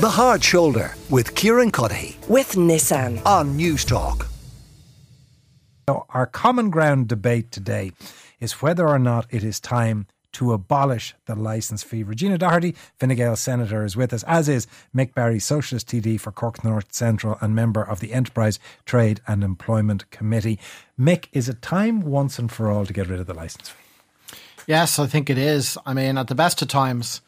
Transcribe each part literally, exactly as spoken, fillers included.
The Hard Shoulder with Kieran Cuddihy. With Nissan. On News Talk. Now, our common ground debate today is whether or not it is time to abolish the licence fee. Regina Doherty, Fine Gael Senator, is with us, as is Mick Barry, Socialist T D for Cork North Central and member of the Enterprise, Trade and Employment Committee. Mick, is it time once and for all to get rid of the licence fee? Yes, I think it is. I mean, at the best of times,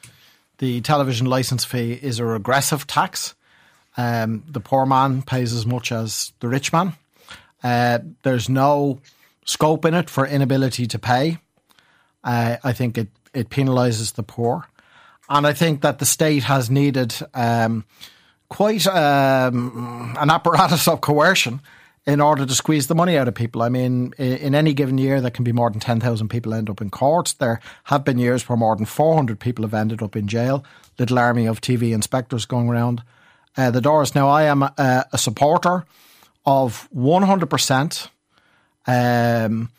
the television licence fee is a regressive tax. Um, the poor man pays as much as the rich man. Uh, there's no scope in it for inability to pay. Uh, I think it, it penalises the poor. And I think that the state has needed um, quite um, an apparatus of coercion in order to squeeze the money out of people. I mean, in any given year, there can be more than ten thousand people end up in court. There have been years where more than four hundred people have ended up in jail. Little army of T V inspectors going around uh, the doors. Now, I am a, a supporter of one hundred percent um,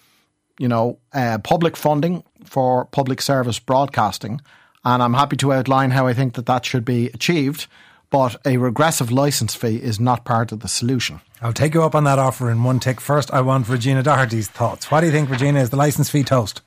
you know, uh, public funding for public service broadcasting. And I'm happy to outline how I think that that should be achieved. But a regressive licence fee is not part of the solution. I'll take you up on that offer in one tick. First, I want Regina Doherty's thoughts. What do you think, Regina, is the licence fee toast?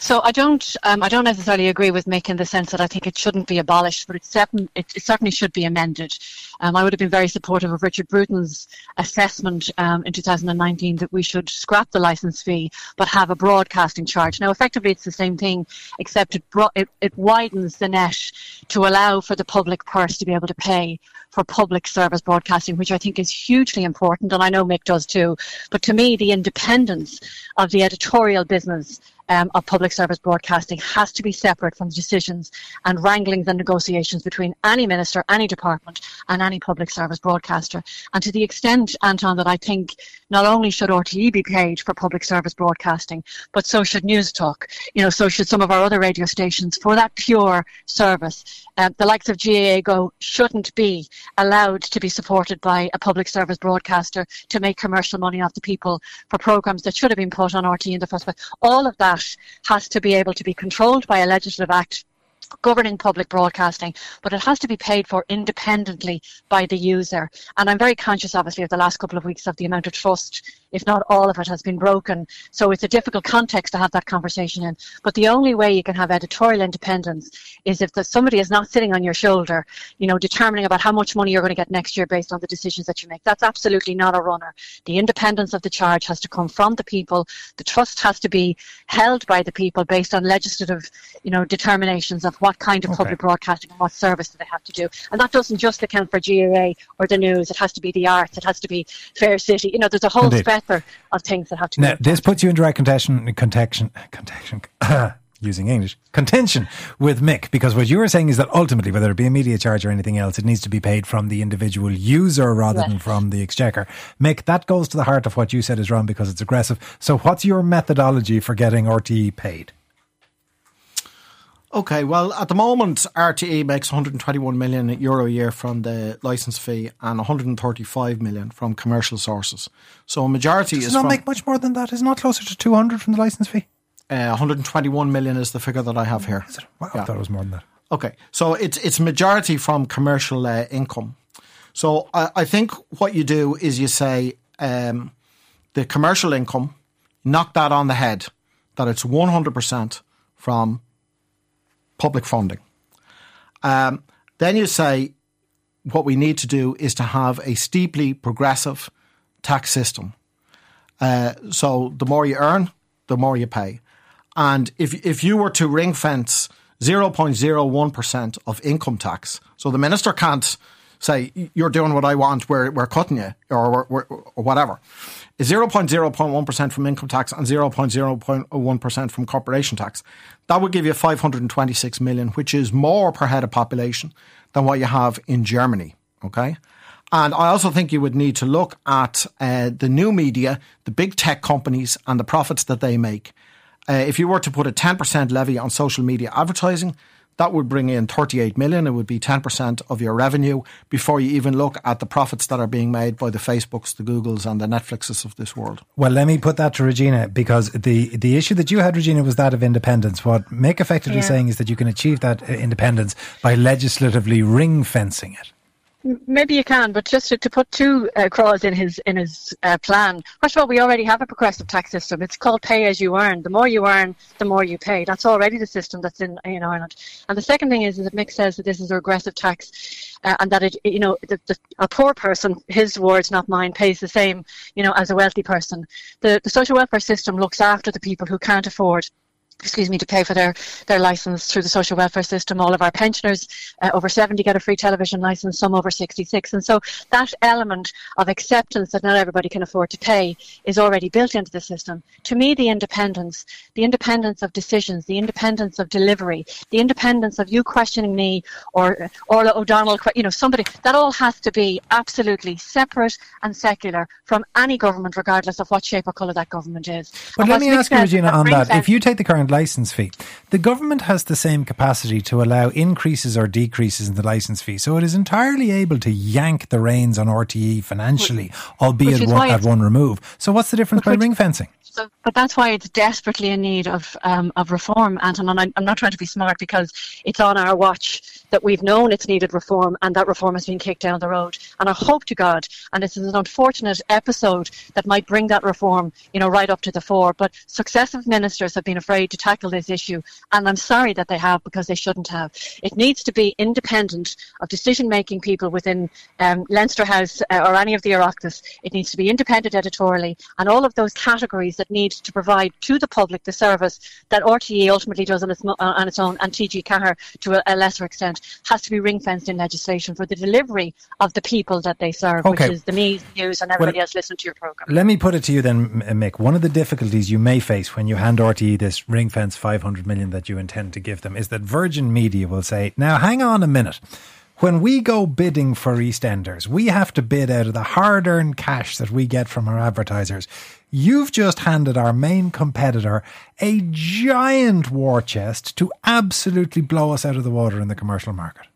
So I don't um, I don't necessarily agree with Mick in the sense that I think it shouldn't be abolished, but it, certain, it, it certainly should be amended. Um, I would have been very supportive of Richard Bruton's assessment um, in two thousand nineteen that we should scrap the licence fee but have a broadcasting charge. Now, effectively, it's the same thing, except it, bro- it, it widens the net to allow for the public purse to be able to pay for public service broadcasting, which I think is hugely important, and I know Mick does too. But to me, the independence of the editorial business Um, of public service broadcasting has to be separate from the decisions and wranglings and negotiations between any minister, any department and any public service broadcaster. And to the extent, Anton, that I think not only should R T E be paid for public service broadcasting, but so should News Talk, you know, so should some of our other radio stations for that pure service. Uh, the likes of G A A Go shouldn't be allowed to be supported by a public service broadcaster to make commercial money off the people for programmes that should have been put on R T E in the first place. All of that has to be able to be controlled by a legislative act governing public broadcasting, but it has to be paid for independently by the user. And I'm very conscious, obviously, of the last couple of weeks of the amount of trust, if not all of it, has been broken. So it's a difficult context to have that conversation in. But the only way you can have editorial independence is if the, somebody is not sitting on your shoulder, you know, determining about how much money you're going to get next year based on the decisions that you make. That's absolutely not a runner. The independence of the charge has to come from the people. The trust has to be held by the people based on legislative, you know, determinations of what kind of okay. public broadcasting and what service do they have to do. And that doesn't just account for G A A or the news. It has to be the arts. It has to be Fair City. You know, there's a whole spectrum of things that have to now, be. This puts you in direct contention, contention, contention, using English, contention with Mick, because what you were saying is that ultimately, whether it be a media charge or anything else, it needs to be paid from the individual user rather yes. than from the exchequer. Mick, that goes to the heart of what you said is wrong because it's aggressive. So what's your methodology for getting R T E paid? Okay, well, at the moment, R T E makes one hundred twenty-one million euro a year from the licence fee and one hundred thirty-five million from commercial sources. So a majority is from... Does it not make much more than that? Is it not closer to two hundred from the licence fee? Uh, one hundred twenty-one million is the figure that I have here. Is it? Wow, yeah. I thought it was more than that. Okay, so it's it's majority from commercial uh, income. So I, I think what you do is you say um, the commercial income, knock that on the head, that it's one hundred percent from public funding. Um, then you say what we need to do is to have a steeply progressive tax system. Uh, so the more you earn, the more you pay. And if if you were to ring fence zero point zero one percent of income tax, so the minister can't say, you're doing what I want, we're, we're cutting you, or, or, or whatever. zero point zero one percent from income tax and zero point zero one percent from corporation tax. That would give you five hundred twenty-six million, which is more per head of population than what you have in Germany. Okay, and I also think you would need to look at uh, the new media, the big tech companies and the profits that they make. Uh, if you were to put a ten percent levy on social media advertising, that would bring in thirty-eight million. It would be ten percent of your revenue before you even look at the profits that are being made by the Facebooks, the Googles and the Netflixes of this world. Well, let me put that to Regina, because the, the issue that you had, Regina, was that of independence. What Mick effectively yeah. saying is that you can achieve that independence by legislatively ring fencing it. Maybe you can, but just to, to put two uh, clauses in his in his uh, plan. First of all, we already have a progressive tax system. It's called pay as you earn. The more you earn, the more you pay. That's already the system that's in in Ireland. And the second thing is, is that Mick says that this is a regressive tax, uh, and that it you know the, the, a poor person, his words not mine, pays the same you know as a wealthy person. The the social welfare system looks after the people who can't afford. excuse me, to pay for their, their licence through the social welfare system. All of our pensioners uh, over seventy get a free television licence, some over sixty-six. And so that element of acceptance that not everybody can afford to pay is already built into the system. To me, the independence, the independence of decisions, the independence of delivery, the independence of you questioning me or Orla O'Donnell, you know, somebody, that all has to be absolutely separate and secular from any government, regardless of what shape or colour that government is. But let me ask you, Regina, on that. If you take the current licence fee. The government has the same capacity to allow increases or decreases in the licence fee, so it is entirely able to yank the reins on R T E financially, albeit one, at one remove. So what's the difference by ring fencing? So, but that's why it's desperately in need of um, of reform, Anton. And I'm not trying to be smart, because it's on our watch that we've known it's needed reform, and that reform has been kicked down the road. And I hope to God, and this is an unfortunate episode that might bring that reform, you know, right up to the fore. But successive ministers have been afraid to tackle this issue, and I'm sorry that they have, because they shouldn't have. It needs to be independent of decision-making people within um, Leinster House uh, or any of the Oireachtas. It needs to be independent editorially, and all of those categories that need to provide to the public the service that R T E ultimately does on its, on its own, and T G Ceathair to a, a lesser extent, has to be ring-fenced in legislation for the delivery of the people that they serve, okay. which is the me, news and everybody well, else listening to your programme. Let me put it to you then, Mick. One of the difficulties you may face when you hand R T E this ring fence five hundred million that you intend to give them is that Virgin Media will say, now hang on a minute, when we go bidding for EastEnders, we have to bid out of the hard-earned cash that we get from our advertisers. You've just handed our main competitor a giant war chest to absolutely blow us out of the water in the commercial market.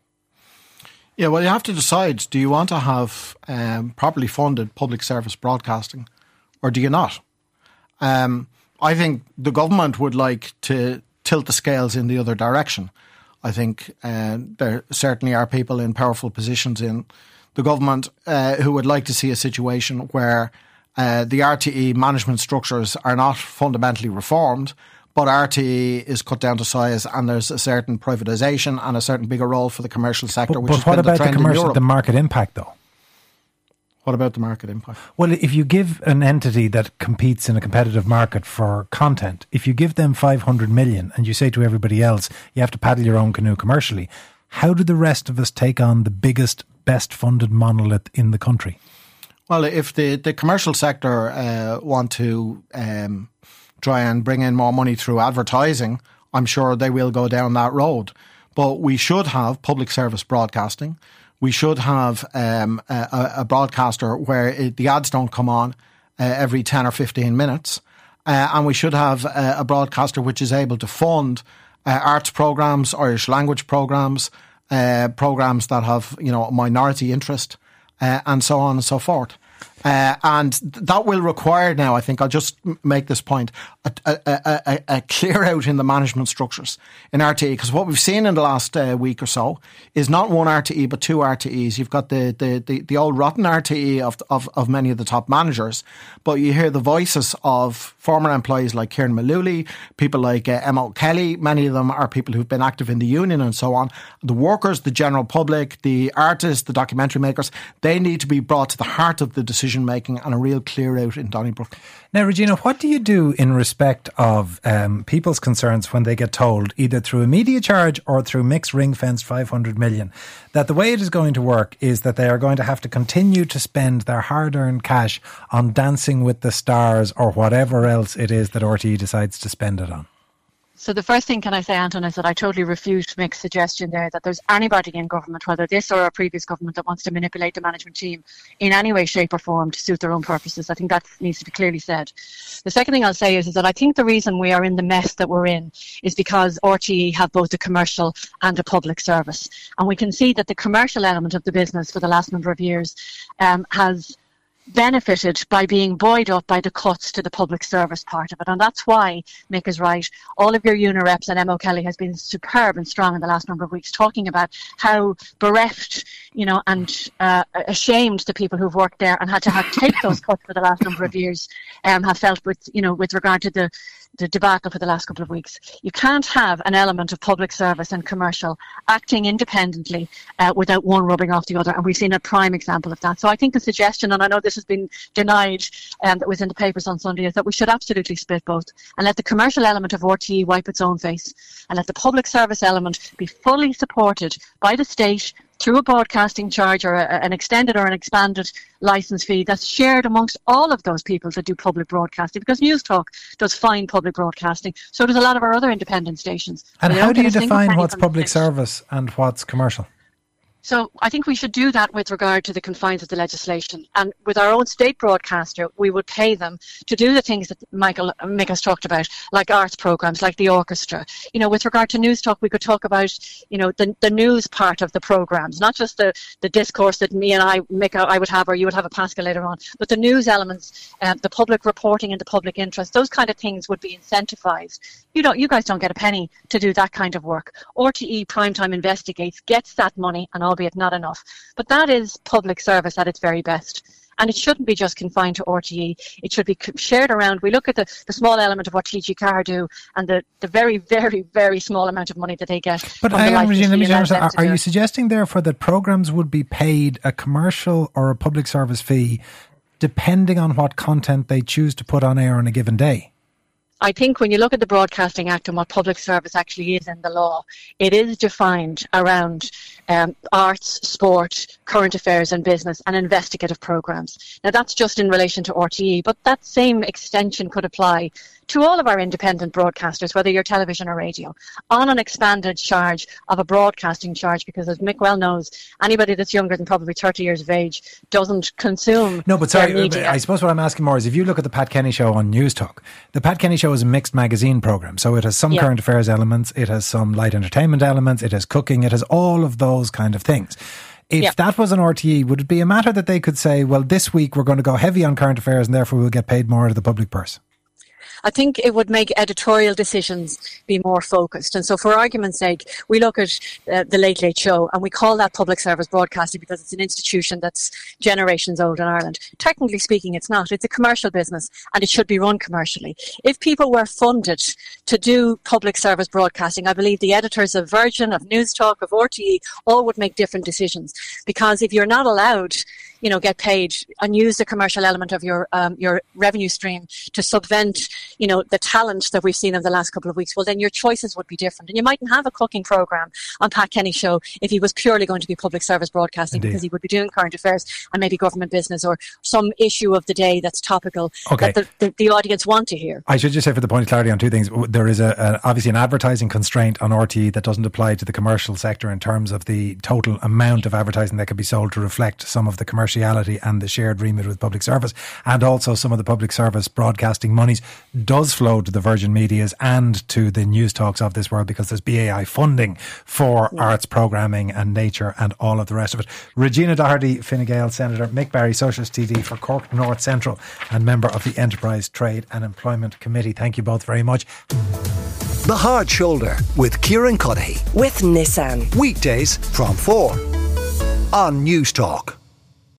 Yeah, well, you have to decide, do you want to have um, properly funded public service broadcasting, or do you not? Um I think the government would like to tilt the scales in the other direction. I think uh, there certainly are people in powerful positions in the government uh, who would like to see a situation where uh, the R T E management structures are not fundamentally reformed, but R T E is cut down to size, and there's a certain privatisation and a certain bigger role for the commercial sector. But, which but has what been about the, the commercial, the market impact, though? What about the market impact? Well, if you give an entity that competes in a competitive market for content, if you give them five hundred million and you say to everybody else, you have to paddle your own canoe commercially, how do the rest of us take on the biggest, best funded monolith in the country? Well, if the, the commercial sector uh, want to um, try and bring in more money through advertising, I'm sure they will go down that road. But we should have public service broadcasting. We should have um, a, a broadcaster where it, the ads don't come on uh, every ten or fifteen minutes. Uh, and we should have a, a broadcaster which is able to fund uh, arts programmes, Irish language programmes, uh, programmes that have, you know, minority interest uh, and so on and so forth. Uh, and that will require now, I think, I'll just make this point, a, a, a, a clear out in the management structures in R T E. Because what we've seen in the last uh, week or so is not one R T E, but two R T Es. You've got the the, the, the old rotten R T E of, of, of many of the top managers, but you hear the voices of former employees like Kieran Malooly, people like uh, Emma O'Kelly. Many of them are people who've been active in the union and so on. The workers, the general public, the artists, the documentary makers, they need to be brought to the heart of the decision making and a real clear out in Donnybrook. Now, Regina, what do you do in respect of um, people's concerns when they get told, either through a media charge or through Mick's ring-fenced five hundred million, that the way it is going to work is that they are going to have to continue to spend their hard-earned cash on Dancing with the Stars or whatever else it is that R T E decides to spend it on? So the first thing can I say, Anton, is that I totally refute Mick's suggestion there that there's anybody in government, whether this or a previous government, that wants to manipulate the management team in any way, shape or form to suit their own purposes. I think that needs to be clearly said. The second thing I'll say is, is that I think the reason we are in the mess that we're in is because R T E have both a commercial and a public service. And we can see that the commercial element of the business for the last number of years um, has benefited by being buoyed up by the cuts to the public service part of it. And that's why Mick is right. All of your union reps, and Emma O'Kelly has been superb and strong in the last number of weeks talking about how bereft, you know, and uh, ashamed the people who've worked there and had to have take those cuts for the last number of years um, have felt with, you know, with regard to the the debacle for the last couple of weeks. You can't have an element of public service and commercial acting independently uh, without one rubbing off the other, and we've seen a prime example of that. So I think the suggestion, and I know this has been denied and um, that was in the papers on Sunday, is that we should absolutely split both and let the commercial element of R T E wipe its own face and let the public service element be fully supported by the state through a broadcasting charge or a, an extended or an expanded licence fee that's shared amongst all of those people that do public broadcasting, because News Talk does fine public broadcasting, so does a lot of our other independent stations. And how do you define what's public service and what's commercial? So I think we should do that with regard to the confines of the legislation. And with our own state broadcaster, we would pay them to do the things that Michael, Mick has talked about, like arts programmes, like the orchestra. You know, with regard to News Talk, we could talk about, you know, the, the news part of the programmes, not just the, the discourse that me and I, Mick, I would have, or you would have a Pascal later on, but the news elements, uh, the public reporting and the public interest, those kind of things would be incentivised. You don't, you guys don't get a penny to do that kind of work. R T E Primetime Investigates gets that money, and all albeit not enough. But that is public service at its very best. And it shouldn't be just confined to R T E. It should be shared around. We look at the, the small element of what T G four do and the, the very, very, very small amount of money that they get. But I am, Regina, let me understand. Are you suggesting, therefore, that programmes would be paid a commercial or a public service fee depending on what content they choose to put on air on a given day? I think when you look at the Broadcasting Act and what public service actually is in the law, it is defined around um, arts, sport, current affairs and business and investigative programmes. Now that's just in relation to R T E, but that same extension could apply to all of our independent broadcasters, whether you're television or radio, on an expanded charge of a broadcasting charge, because as Mick well knows, anybody that's younger than probably thirty years of age doesn't consume. No, but sorry, media. I suppose what I'm asking more is, if you look at the Pat Kenny Show on News Talk, the Pat Kenny Show is a mixed magazine programme, so it has some yeah. current affairs elements, it has some light entertainment elements, it has cooking, it has all of those kind of things. If yep. that was an R T E, would it be a matter that they could say, well, this week we're going to go heavy on current affairs and therefore we'll get paid more out of the public purse? I think it would make editorial decisions be more focused. And so for argument's sake, we look at uh, the Late Late Show and we call that public service broadcasting because it's an institution that's generations old in Ireland. Technically speaking, it's not. It's a commercial business and it should be run commercially. If people were funded to do public service broadcasting, I believe the editors of Virgin, of News Talk, of R T E, all would make different decisions. Because if you're not allowed, you know, get paid and use the commercial element of your um, your revenue stream to subvent, you know, the talent that we've seen over the last couple of weeks, well, then your choices would be different. And you mightn't have a cooking programme on Pat Kenny's show if he was purely going to be public service broadcasting. Indeed. Because he would be doing current affairs and maybe government business or some issue of the day that's topical okay. that the, the, the audience want to hear. I should just say, for the point of clarity, on two things. There is a, a obviously an advertising constraint on R T E that doesn't apply to the commercial sector in terms of the total amount of advertising that could be sold to reflect some of the commercial and the shared remit with public service, and also some of the public service broadcasting monies does flow to the Virgin Medias and to the News Talks of this world, because there's B A I funding for yeah. arts programming and nature and all of the rest of it. Regina Doherty, Fine Gael Senator, Mick Barry, Socialist T D for Cork North Central and member of the Enterprise, Trade and Employment Committee. Thank you both very much. The Hard Shoulder with Kieran Cuddihy with Nissan, weekdays from four on News Talk.